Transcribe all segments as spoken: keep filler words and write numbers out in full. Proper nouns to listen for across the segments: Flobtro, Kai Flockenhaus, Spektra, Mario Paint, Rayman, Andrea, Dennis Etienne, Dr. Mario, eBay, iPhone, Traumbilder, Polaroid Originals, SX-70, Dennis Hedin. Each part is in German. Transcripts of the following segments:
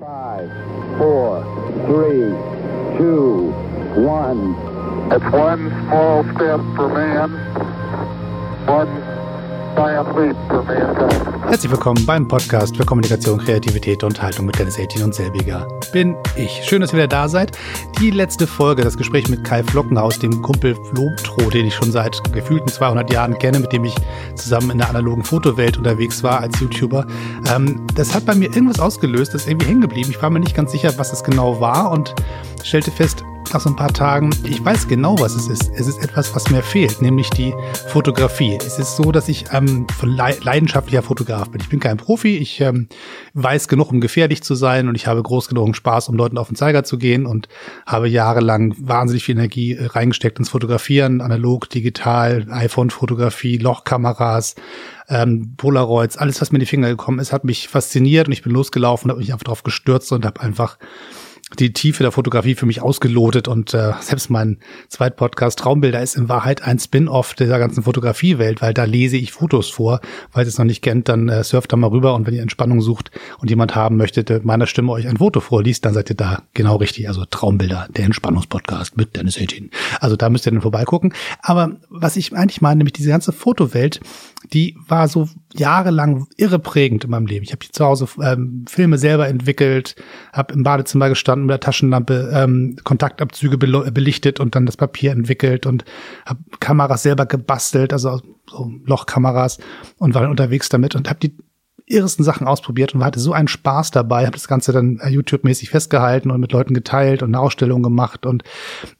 five, four, three, two, one. It's one small step for man, one giant leap for mankind. Herzlich willkommen beim Podcast für Kommunikation, Kreativität und Haltung mit Dennis Etienne und selbiger bin ich. Schön, dass ihr wieder da seid. Die letzte Folge, das Gespräch mit Kai Flockenhaus, dem Kumpel Flobtro, den ich schon seit gefühlten zweihundert Jahren kenne, mit dem ich zusammen in der analogen Fotowelt unterwegs war als YouTuber. Ähm, das hat bei mir irgendwas ausgelöst, das ist irgendwie hängen geblieben. Ich war mir nicht ganz sicher, was es genau war und stellte fest, nach so ein paar Tagen, ich weiß genau, was es ist. Es ist etwas, was mir fehlt, nämlich die Fotografie. Es ist so, dass ich ähm, leidenschaftlicher Fotograf bin. Ich bin kein Profi, ich ähm, weiß genug, um gefährlich zu sein und ich habe groß genug Spaß, um Leuten auf den Zeiger zu gehen und habe jahrelang wahnsinnig viel Energie äh, reingesteckt ins Fotografieren, analog, digital, iPhone-Fotografie, Lochkameras, ähm, Polaroids, alles, was mir in die Finger gekommen ist, hat mich fasziniert und ich bin losgelaufen, habe mich einfach drauf gestürzt und habe einfach die Tiefe der Fotografie für mich ausgelotet und äh, selbst mein Zweitpodcast Traumbilder ist in Wahrheit ein Spin-off dieser ganzen Fotografiewelt, weil da lese ich Fotos vor. Falls ihr es noch nicht kennt, dann äh, surft da mal rüber und wenn ihr Entspannung sucht und jemand haben möchtet, mit meiner Stimme euch ein Foto vorliest, dann seid ihr da genau richtig. Also Traumbilder, der Entspannungspodcast mit Dennis Hedin. Also da müsst ihr dann vorbeigucken. Aber was ich eigentlich meine, nämlich diese ganze Fotowelt, die war so jahrelang irreprägend in meinem Leben. Ich habe hier zu Hause ähm, Filme selber entwickelt, habe im Badezimmer gestanden mit der Taschenlampe, ähm, Kontaktabzüge be- belichtet und dann das Papier entwickelt und habe Kameras selber gebastelt, also so Lochkameras und war dann unterwegs damit und habe die irresten Sachen ausprobiert und hatte so einen Spaß dabei, habe das Ganze dann YouTube-mäßig festgehalten und mit Leuten geteilt und eine Ausstellung gemacht und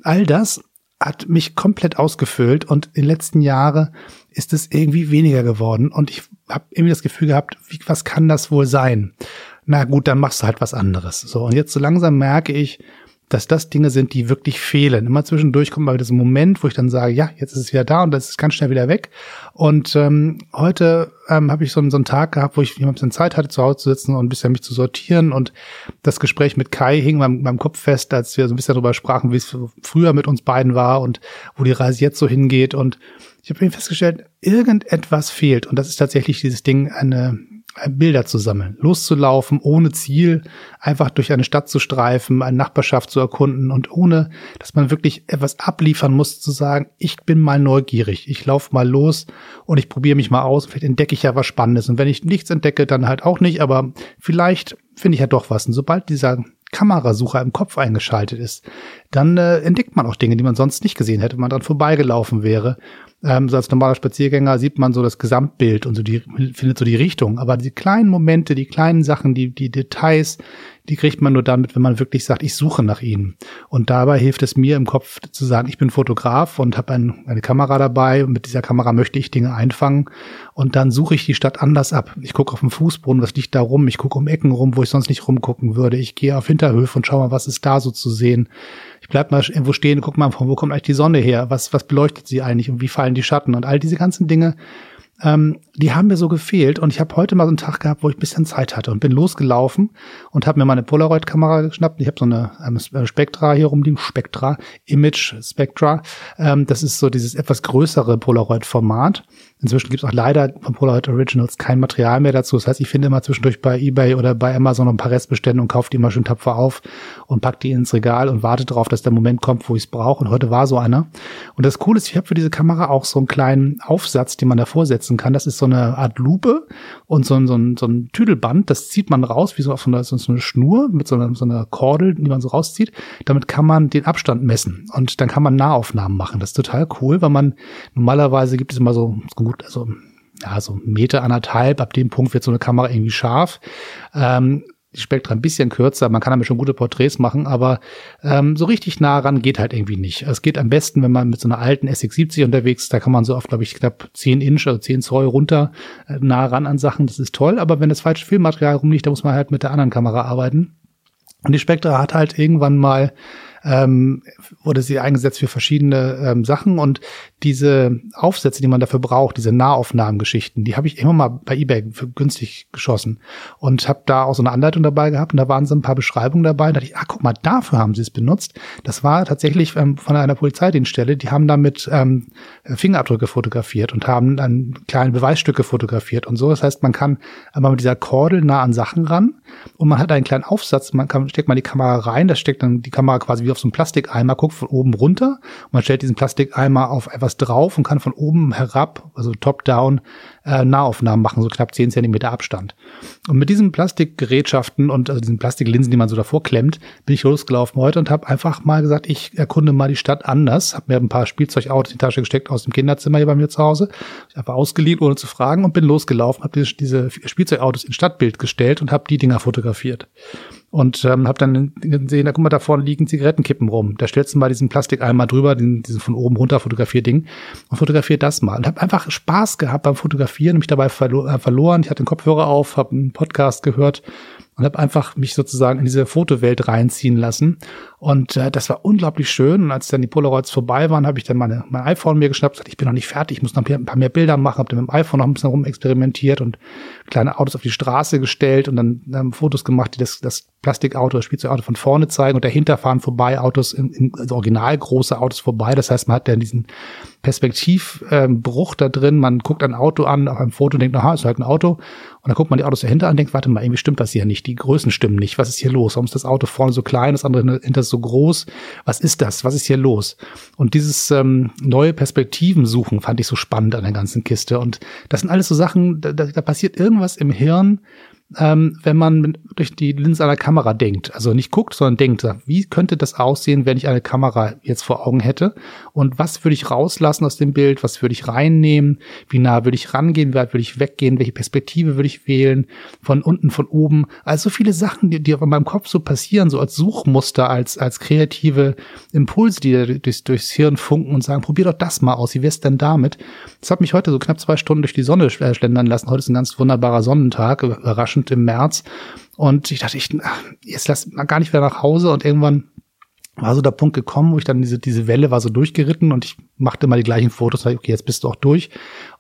all das hat mich komplett ausgefüllt und in den letzten Jahren ist es irgendwie weniger geworden und ich habe irgendwie das Gefühl gehabt, wie, was kann das wohl sein? Na gut, dann machst du halt was anderes. So, und jetzt so langsam merke ich, dass das Dinge sind, die wirklich fehlen. Immer zwischendurch kommt mal wieder so ein Moment, wo ich dann sage, ja, jetzt ist es wieder da und das ist ganz schnell wieder weg. Und ähm, heute ähm, habe ich so einen, so einen Tag gehabt, wo ich ein bisschen Zeit hatte, zu Hause zu sitzen und ein bisschen mich zu sortieren. Und das Gespräch mit Kai hing meinem, meinem Kopf fest, als wir so ein bisschen darüber sprachen, wie es früher mit uns beiden war und wo die Reise jetzt so hingeht. Und ich habe mir festgestellt, irgendetwas fehlt. Und das ist tatsächlich dieses Ding, eine Bilder zu sammeln, loszulaufen, ohne Ziel, einfach durch eine Stadt zu streifen, eine Nachbarschaft zu erkunden und ohne, dass man wirklich etwas abliefern muss, zu sagen, ich bin mal neugierig, ich laufe mal los und ich probiere mich mal aus, vielleicht entdecke ich ja was Spannendes und wenn ich nichts entdecke, dann halt auch nicht, aber vielleicht finde ich ja doch was und sobald dieser Kamerasucher im Kopf eingeschaltet ist, dann äh, entdeckt man auch Dinge, die man sonst nicht gesehen hätte, wenn man dran vorbeigelaufen wäre. Ähm, so als normaler Spaziergänger sieht man so das Gesamtbild und so die, findet so die Richtung. Aber die kleinen Momente, die kleinen Sachen, die, die Details, die kriegt man nur dann mit, wenn man wirklich sagt, ich suche nach ihnen. Und dabei hilft es mir im Kopf zu sagen, ich bin Fotograf und habe ein, eine Kamera dabei. Und mit dieser Kamera möchte ich Dinge einfangen. Und dann suche ich die Stadt anders ab. Ich gucke auf den Fußboden, was liegt da rum. Ich gucke um Ecken rum, wo ich sonst nicht rumgucken würde. Ich gehe auf Hinterhöfe und schaue mal, was ist da so zu sehen. Ich bleib mal irgendwo stehen, guck mal, von wo kommt eigentlich die Sonne her? Was, was beleuchtet sie eigentlich und wie fallen die Schatten? Und all diese ganzen Dinge, ähm, die haben mir so gefehlt. Und ich habe heute mal so einen Tag gehabt, wo ich ein bisschen Zeit hatte und bin losgelaufen und habe mir meine Polaroid-Kamera geschnappt. Ich habe so eine ähm, Spektra hier rumliegen, Spektra, Image Spektra. Ähm, das ist so dieses etwas größere Polaroid-Format. Inzwischen gibt es auch leider von Polaroid Originals kein Material mehr dazu. Das heißt, ich finde immer zwischendurch bei eBay oder bei Amazon ein paar Restbestände und kaufe die immer schön tapfer auf und pack die ins Regal und warte darauf, dass der Moment kommt, wo ich es brauche. Und heute war so einer. Und das Coole ist, ich habe für diese Kamera auch so einen kleinen Aufsatz, den man davor setzen kann. Das ist so eine Art Lupe und so ein, so ein, so ein Tüdelband. Das zieht man raus, wie so auf so einer, so eine Schnur mit so einer, so einer Kordel, die man so rauszieht. Damit kann man den Abstand messen. Und dann kann man Nahaufnahmen machen. Das ist total cool, weil man normalerweise gibt es immer so also, ja, so Meter, anderthalb, ab dem Punkt wird so eine Kamera irgendwie scharf. Ähm, die Spektra ein bisschen kürzer, man kann damit schon gute Porträts machen, aber ähm, so richtig nah ran geht halt irgendwie nicht. Es geht am besten, wenn man mit so einer alten S X siebzig unterwegs ist, da kann man so oft, glaube ich, knapp zehn Inch, also zehn Zoll runter, äh, nah ran an Sachen, das ist toll, aber wenn das falsche Filmmaterial rumliegt, da muss man halt mit der anderen Kamera arbeiten. Und die Spektra hat halt irgendwann mal ähm, wurde sie eingesetzt für verschiedene ähm, Sachen. Und diese Aufsätze, die man dafür braucht, diese Nahaufnahmengeschichten, die habe ich immer mal bei eBay für günstig geschossen und habe da auch so eine Anleitung dabei gehabt. Und da waren so ein paar Beschreibungen dabei. Da dachte ich, ah, guck mal, dafür haben sie es benutzt. Das war tatsächlich ähm, von einer Polizeidienststelle. Die haben damit ähm, Fingerabdrücke fotografiert und haben dann kleine Beweisstücke fotografiert und so. Das heißt, man kann aber mit dieser Kordel nah an Sachen ran und man hat einen kleinen Aufsatz. Man kann, steckt mal die Kamera rein, da steckt dann die Kamera quasi wie auf so einen Plastikeimer, guckt von oben runter und man stellt diesen Plastikeimer auf etwas drauf und kann von oben herab, also top-down, äh, Nahaufnahmen machen, so knapp zehn Zentimeter Abstand. Und mit diesen Plastikgerätschaften und also diesen Plastiklinsen, die man so davor klemmt, bin ich losgelaufen heute und habe einfach mal gesagt, ich erkunde mal die Stadt anders, habe mir ein paar Spielzeugautos in die Tasche gesteckt aus dem Kinderzimmer hier bei mir zu Hause, ich habe ausgeliehen, ohne zu fragen, und bin losgelaufen, habe diese, diese Spielzeugautos in Stadtbild gestellt und habe die Dinger fotografiert. Und ähm, habe dann gesehen, da guck mal, da vorne liegen Zigarettenkippen rum. Da stellst du mal diesen Plastikeimer drüber, diesen, diesen von oben runter Fotografierding und fotografiert das mal. Und habe einfach Spaß gehabt beim Fotografieren, mich dabei verlo- äh, verloren. Ich hatte den Kopfhörer auf, habe einen Podcast gehört und habe einfach mich sozusagen in diese Fotowelt reinziehen lassen. Und äh, das war unglaublich schön. Und als dann die Polaroids vorbei waren, habe ich dann meine, mein iPhone mir geschnappt, gesagt, ich bin noch nicht fertig, ich muss noch ein paar mehr Bilder machen. Habe dann mit dem iPhone noch ein bisschen rumexperimentiert und kleine Autos auf die Straße gestellt und dann ähm, Fotos gemacht, die das, das Plastikauto, das Spielzeugauto von vorne zeigen und dahinter fahren vorbei Autos, in, in, also original große Autos vorbei. Das heißt, man hat ja diesen Perspektivbruch ähm, da drin. Man guckt ein Auto an, auf einem Foto und denkt, aha, ist halt ein Auto. Und dann guckt man die Autos dahinter an und denkt, warte mal, irgendwie stimmt das hier nicht. Die Größen stimmen nicht. Was ist hier los? Warum ist das Auto vorne so klein, das andere hinter so groß? Was ist das? Was ist hier los? Und dieses ähm, neue Perspektiven suchen fand ich so spannend an der ganzen Kiste. Und das sind alles so Sachen, da, da passiert irgendwas im Hirn, Ähm, wenn man durch die Linse einer Kamera denkt, also nicht guckt, sondern denkt, wie könnte das aussehen, wenn ich eine Kamera jetzt vor Augen hätte und was würde ich rauslassen aus dem Bild, was würde ich reinnehmen, wie nah würde ich rangehen, wie weit würde ich weggehen, welche Perspektive würde ich wählen, von unten, von oben, also so viele Sachen, die, die auf meinem Kopf so passieren, so als Suchmuster, als als kreative Impulse, die da durchs, durchs Hirn funken und sagen, probier doch das mal aus, wie wär's denn damit? Das hat mich heute so knapp zwei Stunden durch die Sonne schlendern lassen, heute ist ein ganz wunderbarer Sonnentag, überraschend im März. Und ich dachte, ich, ach, jetzt lass mal gar nicht wieder nach Hause. Und irgendwann war so der Punkt gekommen, wo ich dann diese, diese Welle war so durchgeritten und ich machte immer die gleichen Fotos. Okay, jetzt bist du auch durch.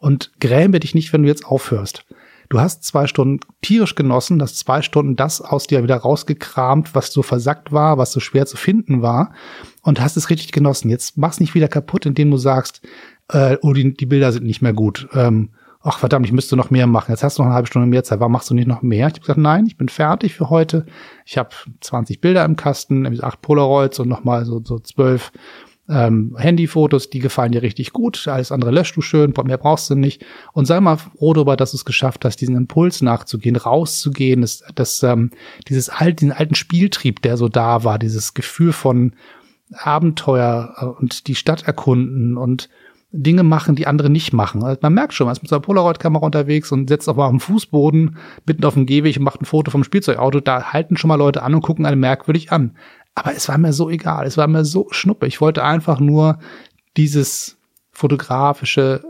Und gräme dich nicht, wenn du jetzt aufhörst. Du hast zwei Stunden tierisch genossen, hast zwei Stunden das aus dir wieder rausgekramt, was so versackt war, was so schwer zu finden war, und hast es richtig genossen. Jetzt mach's nicht wieder kaputt, indem du sagst, äh, oh, die, die Bilder sind nicht mehr gut. Ähm, ach verdammt, ich müsste noch mehr machen. Jetzt hast du noch eine halbe Stunde mehr Zeit. Warum machst du nicht noch mehr? Ich habe gesagt, nein, ich bin fertig für heute. Ich habe zwanzig Bilder im Kasten, nämlich acht Polaroids und nochmal so so zwölf ähm, Handyfotos. Die gefallen dir richtig gut. Alles andere löscht du schön, mehr brauchst du nicht. Und sei mal froh darüber, dass du es geschafft hast, diesen Impuls nachzugehen, rauszugehen, das, das ähm, dieses alt, diesen alten Spieltrieb, der so da war, dieses Gefühl von Abenteuer und die Stadt erkunden und Dinge machen, die andere nicht machen. Also man merkt schon, man ist mit so einer Polaroid-Kamera unterwegs und setzt auf dem Fußboden mitten auf dem Gehweg und macht ein Foto vom Spielzeugauto. Da halten schon mal Leute an und gucken einen merkwürdig an. Aber es war mir so egal. Es war mir so schnuppe. Ich wollte einfach nur dieses fotografische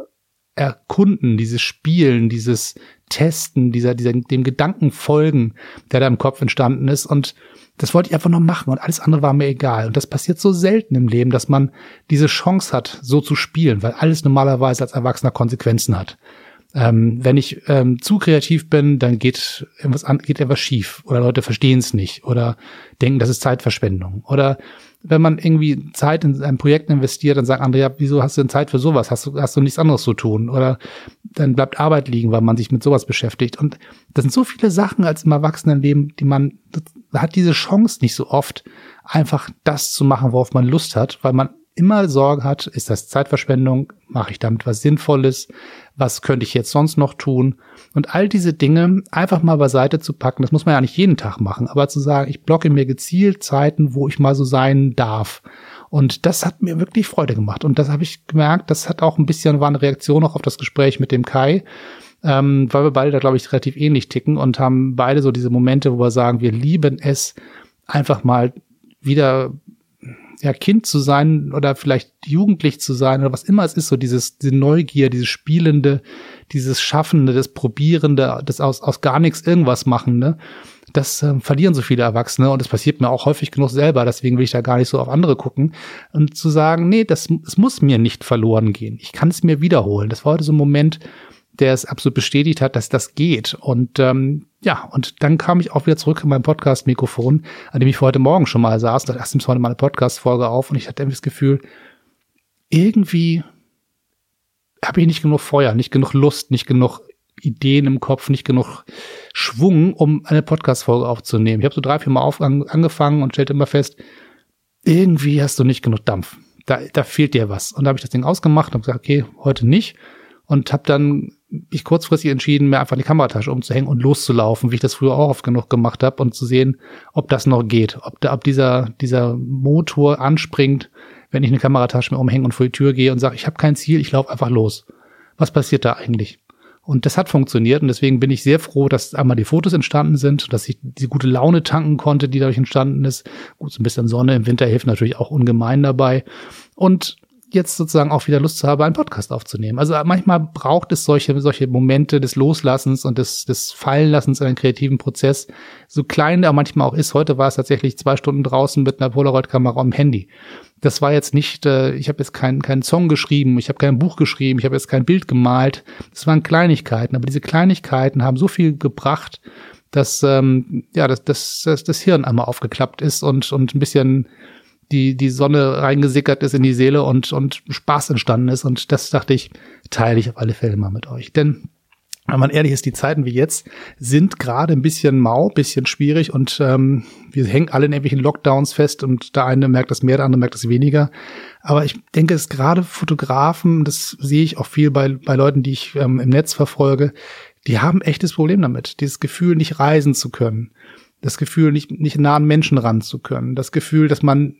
Erkunden, dieses Spielen, dieses Testen, dieser, dieser, dem Gedanken folgen, der da im Kopf entstanden ist. Und das wollte ich einfach noch machen und alles andere war mir egal. Und das passiert so selten im Leben, dass man diese Chance hat, so zu spielen, weil alles normalerweise als Erwachsener Konsequenzen hat. Ähm, wenn ich ähm, zu kreativ bin, dann geht irgendwas an, geht etwas schief oder Leute verstehen es nicht oder denken, das ist Zeitverschwendung. Oder wenn man irgendwie Zeit in ein Projekt investiert, dann sagt Andrea, wieso hast du denn Zeit für sowas? Hast du, hast du nichts anderes zu tun? Oder dann bleibt Arbeit liegen, weil man sich mit sowas beschäftigt. Und das sind so viele Sachen als im Erwachsenenleben, die man, man hat diese Chance nicht so oft, einfach das zu machen, worauf man Lust hat, weil man immer Sorge hat, ist das Zeitverschwendung? Mache ich damit was Sinnvolles? Was könnte ich jetzt sonst noch tun? Und all diese Dinge einfach mal beiseite zu packen, das muss man ja nicht jeden Tag machen, aber zu sagen, ich blocke mir gezielt Zeiten, wo ich mal so sein darf. Und das hat mir wirklich Freude gemacht. Und das habe ich gemerkt, das hat auch ein bisschen, war eine Reaktion auch auf das Gespräch mit dem Kai, ähm, weil wir beide da, glaube ich, relativ ähnlich ticken und haben beide so diese Momente, wo wir sagen, wir lieben es, einfach mal wieder ja, Kind zu sein oder vielleicht jugendlich zu sein oder was immer es ist, so dieses, diese Neugier, dieses Spielende, dieses Schaffende, das Probierende, das aus, aus gar nichts irgendwas Machende. das äh, verlieren so viele Erwachsene und das passiert mir auch häufig genug selber, deswegen will ich da gar nicht so auf andere gucken und zu sagen, nee, das, das muss mir nicht verloren gehen, ich kann es mir wiederholen. Das war heute so ein Moment, der es absolut bestätigt hat, dass das geht. Und ähm, ja, und dann kam ich auch wieder zurück in mein Podcast-Mikrofon, an dem ich heute Morgen schon mal saß. Da dachte ich heute mal eine Podcast-Folge auf und ich hatte irgendwie das Gefühl, irgendwie habe ich nicht genug Feuer, nicht genug Lust, nicht genug Ideen im Kopf, nicht genug Schwung, um eine Podcast-Folge aufzunehmen. Ich habe so drei, vier Mal auf, an, angefangen und stellte immer fest, irgendwie hast du nicht genug Dampf. Da, da fehlt dir was. Und da habe ich das Ding ausgemacht und gesagt, okay, heute nicht. Und habe dann mich kurzfristig entschieden, mir einfach die Kameratasche umzuhängen und loszulaufen, wie ich das früher auch oft genug gemacht habe, und zu sehen, ob das noch geht, ob, da, ob dieser, dieser Motor anspringt, wenn ich eine Kameratasche mir umhänge und vor die Tür gehe und sage, ich habe kein Ziel, ich laufe einfach los. Was passiert da eigentlich? Und das hat funktioniert und deswegen bin ich sehr froh, dass einmal die Fotos entstanden sind, dass ich die gute Laune tanken konnte, die dadurch entstanden ist. Gut, so ein bisschen Sonne im Winter hilft natürlich auch ungemein dabei. Und jetzt sozusagen auch wieder Lust zu haben, einen Podcast aufzunehmen. Also manchmal braucht es solche solche Momente des Loslassens und des des Fallenlassens in einen kreativen Prozess. So klein der manchmal auch ist. Heute war es tatsächlich zwei Stunden draußen mit einer Polaroid-Kamera am Handy. Das war jetzt nicht, äh, ich habe jetzt keinen keinen Song geschrieben, ich habe kein Buch geschrieben, ich habe jetzt kein Bild gemalt. Das waren Kleinigkeiten, aber diese Kleinigkeiten haben so viel gebracht, dass ähm, ja dass das das Hirn einmal aufgeklappt ist und und ein bisschen die die Sonne reingesickert ist in die Seele und und Spaß entstanden ist. Und das, dachte ich, teile ich auf alle Fälle mal mit euch. Denn, wenn man ehrlich ist, die Zeiten wie jetzt sind gerade ein bisschen mau, ein bisschen schwierig und ähm, wir hängen alle in irgendwelchen Lockdowns fest und der eine merkt das mehr, der andere merkt das weniger. Aber ich denke, es gerade Fotografen, das sehe ich auch viel bei bei Leuten, die ich ähm, im Netz verfolge, die haben echtes Problem damit, dieses Gefühl, nicht reisen zu können, das Gefühl, nicht nicht nah an Menschen ran zu können, das Gefühl, dass man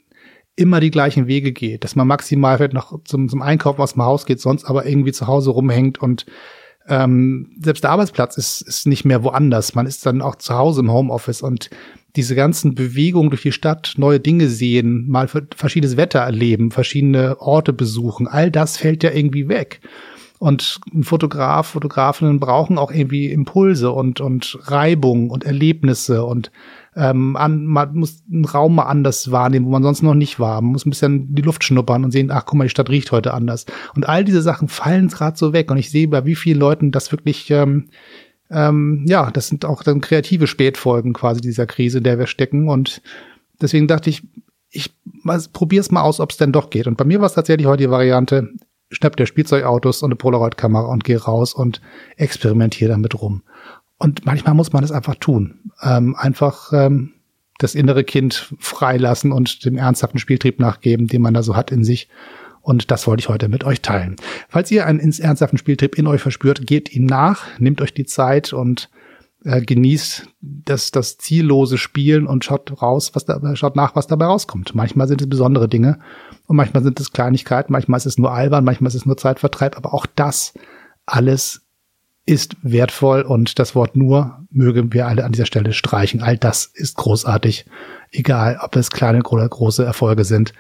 immer die gleichen Wege geht, dass man maximal vielleicht noch zum, zum Einkaufen aus dem Haus geht, sonst aber irgendwie zu Hause rumhängt und ähm, selbst der Arbeitsplatz ist, ist nicht mehr woanders. Man ist dann auch zu Hause im Homeoffice und diese ganzen Bewegungen durch die Stadt, neue Dinge sehen, mal verschiedenes Wetter erleben, verschiedene Orte besuchen, all das fällt ja irgendwie weg. Und ein Fotograf, Fotografinnen brauchen auch irgendwie Impulse und und Reibung und Erlebnisse und ähm, an, man muss einen Raum mal anders wahrnehmen, wo man sonst noch nicht war. Man muss ein bisschen die Luft schnuppern und sehen, ach guck mal, die Stadt riecht heute anders. Und all diese Sachen fallen gerade so weg. Und ich sehe, bei wie vielen Leuten das wirklich, ähm, ähm, ja, das sind auch dann kreative Spätfolgen quasi dieser Krise, in der wir stecken. Und deswegen dachte ich, ich probiere es mal aus, ob es denn doch geht. Und bei mir war es tatsächlich heute die Variante, schnapp dir Spielzeugautos und eine Polaroid-Kamera und geh raus und experimentiere damit rum. Und manchmal muss man das einfach tun. Ähm, einfach ähm, das innere Kind freilassen und dem ernsthaften Spieltrieb nachgeben, den man da so hat in sich. Und das wollte ich heute mit euch teilen. Falls ihr einen ernsthaften Spieltrieb in euch verspürt, gebt ihm nach, nehmt euch die Zeit und äh, genießt das, das ziellose Spielen und schaut raus, was da, schaut nach, was dabei rauskommt. Manchmal sind es besondere Dinge und manchmal sind es Kleinigkeiten, manchmal ist es nur albern, manchmal ist es nur Zeitvertreib, aber auch das alles ist wertvoll und das Wort nur mögen wir alle an dieser Stelle streichen. All das ist großartig, egal ob es kleine oder große Erfolge sind.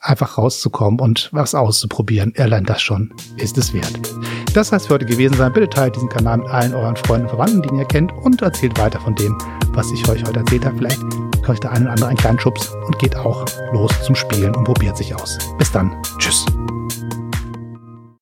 Einfach rauszukommen und was auszuprobieren, allein das schon ist es wert. Das soll es für heute gewesen sein. Bitte teilt diesen Kanal mit allen euren Freunden und Verwandten, die ihr kennt, und erzählt weiter von dem, was ich euch heute erzählt habe. Vielleicht kriegt der eine oder andere einen kleinen Schubs und geht auch los zum Spielen und probiert sich aus. Bis dann. Tschüss.